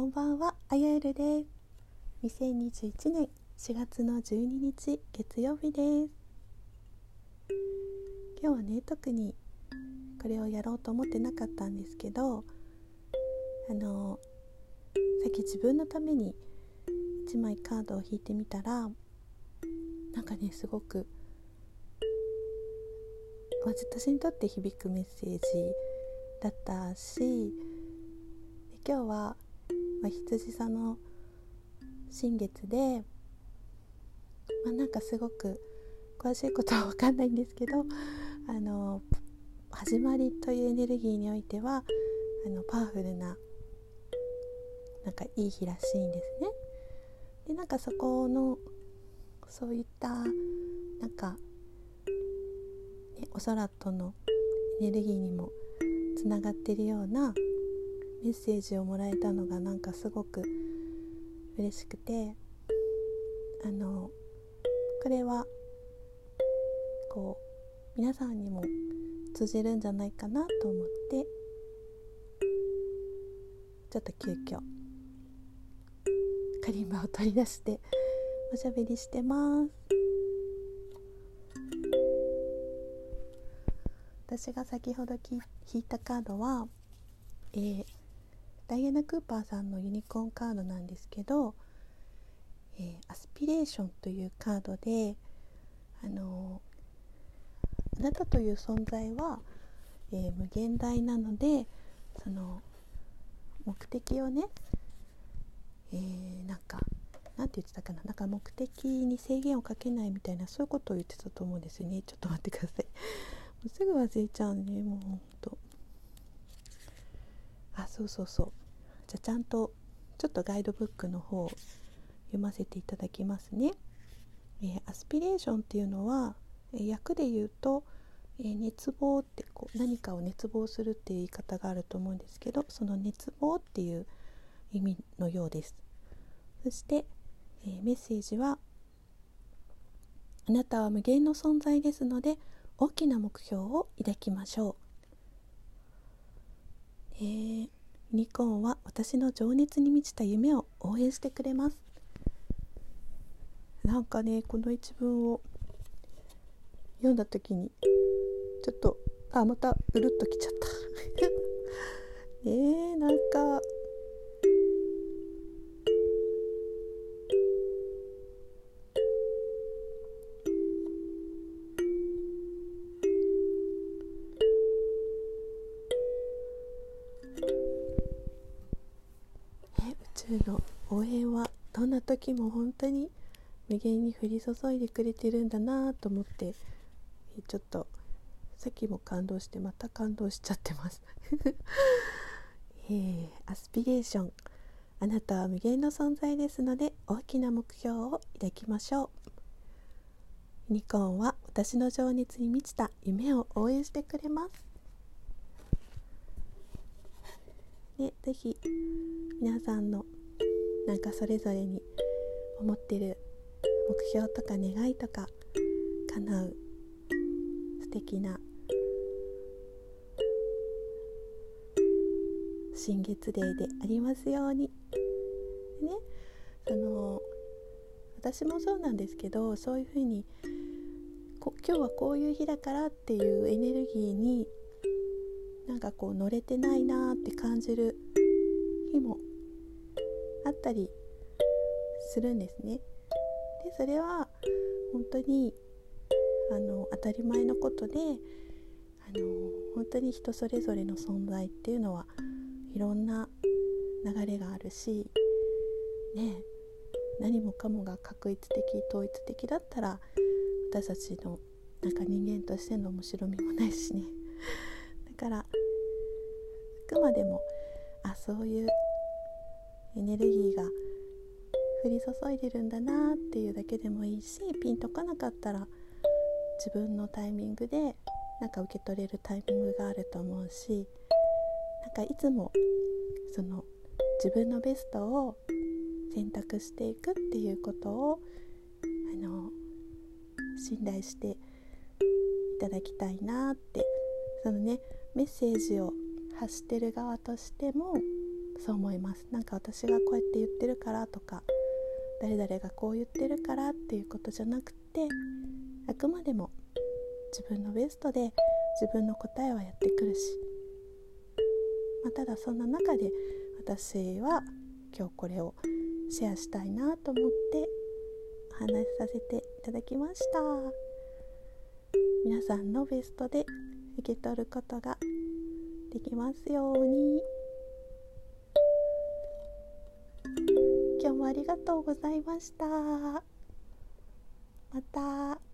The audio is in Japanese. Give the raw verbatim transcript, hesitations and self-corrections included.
こんばんは、あやえるです。にせんにじゅういちねんしがつのじゅうににち月曜日です。今日はね、特にこれをやろうと思ってなかったんですけど、あのさっき自分のためにいちまいカードを引いてみたら、なんかね、すごく私にとって響くメッセージだったし、今日は羊座の新月で、まあ、なんかすごく詳しいことは分かんないんですけど、あの始まりというエネルギーにおいてはあのパワフルな、なんかいい日らしいんですね。で、なんかそこのそういったなんか、ね、お空とのエネルギーにもつながっているようなメッセージをもらえたのがなんかすごく嬉しくて、あのこれはこう皆さんにも通じるんじゃないかなと思って、ちょっと急遽カリンバを取り出しておしゃべりしてます。私が先ほど引いたカードは、えーダイアナ・クーパーさんのユニコーンカードなんですけど、えー、アスピレーションというカードで、あのー、あなたという存在は、えー、無限大なので、その目的をね、えー、なんかなんて言ってたかな、なんか目的に制限をかけないみたいな、そういうことを言ってたと思うんですよね。ちょっと待ってください。もうすぐ忘れちゃうね、もうほんと。あ、そうそうそう。じゃあちゃんとちょっとガイドブックの方を読ませていただきますね。えー、アスピレーションっていうのは、えー、訳で言うと、えー、熱望ってこう何かを熱望するっていう言い方があると思うんですけど、その熱望っていう意味のようです。そして、えー、メッセージは、あなたは無限の存在ですので、大きな目標を抱きましょう。えー、ユニコーンは私の情熱に満ちた夢を応援してくれます。なんかね、この一文を読んだ時にちょっと、あ、またうるっときちゃったねえ、なんかの応援はどんな時も本当に無限に降り注いでくれてるんだなと思って、ちょっとさっきも感動して、また感動しちゃってます、えー、アスピレーション、あなたは無限の存在ですので大きな目標を抱きましょう。ユニコーンは私の情熱に満ちた夢を応援してくれます。で、ぜひ皆さんのなんかそれぞれに思ってる目標とか願いとか叶う素敵な新月デーでありますように。でね、その私もそうなんですけど、そういうふうにこ今日はこういう日だからっていうエネルギーになんかこう乗れてないなって感じる日もあったりするんですね。で、それは本当にあの当たり前のことで、あの本当に人それぞれの存在っていうのはいろんな流れがあるし、ね、何もかもが確一的統一的だったら、私たちのなんか人間としての面白みもないしね。だからあくまでも、あ、そういうエネルギーが降り注いでるんだなっていうだけでもいいし、ピンとこなかったら自分のタイミングでなんか受け取れるタイミングがあると思うし、なんかいつもその自分のベストを選択していくっていうことをあの信頼していただきたいなって、そのね、メッセージを発してる側としてもそう思います。なんか私がこうやって言ってるからとか、誰々がこう言ってるからっていうことじゃなくて、あくまでも自分のベストで自分の答えはやってくるし、まあ、ただそんな中で私は今日これをシェアしたいなと思ってお話しさせていただきました。皆さんのベストで受け取ることができますように。今日もありがとうございました。また。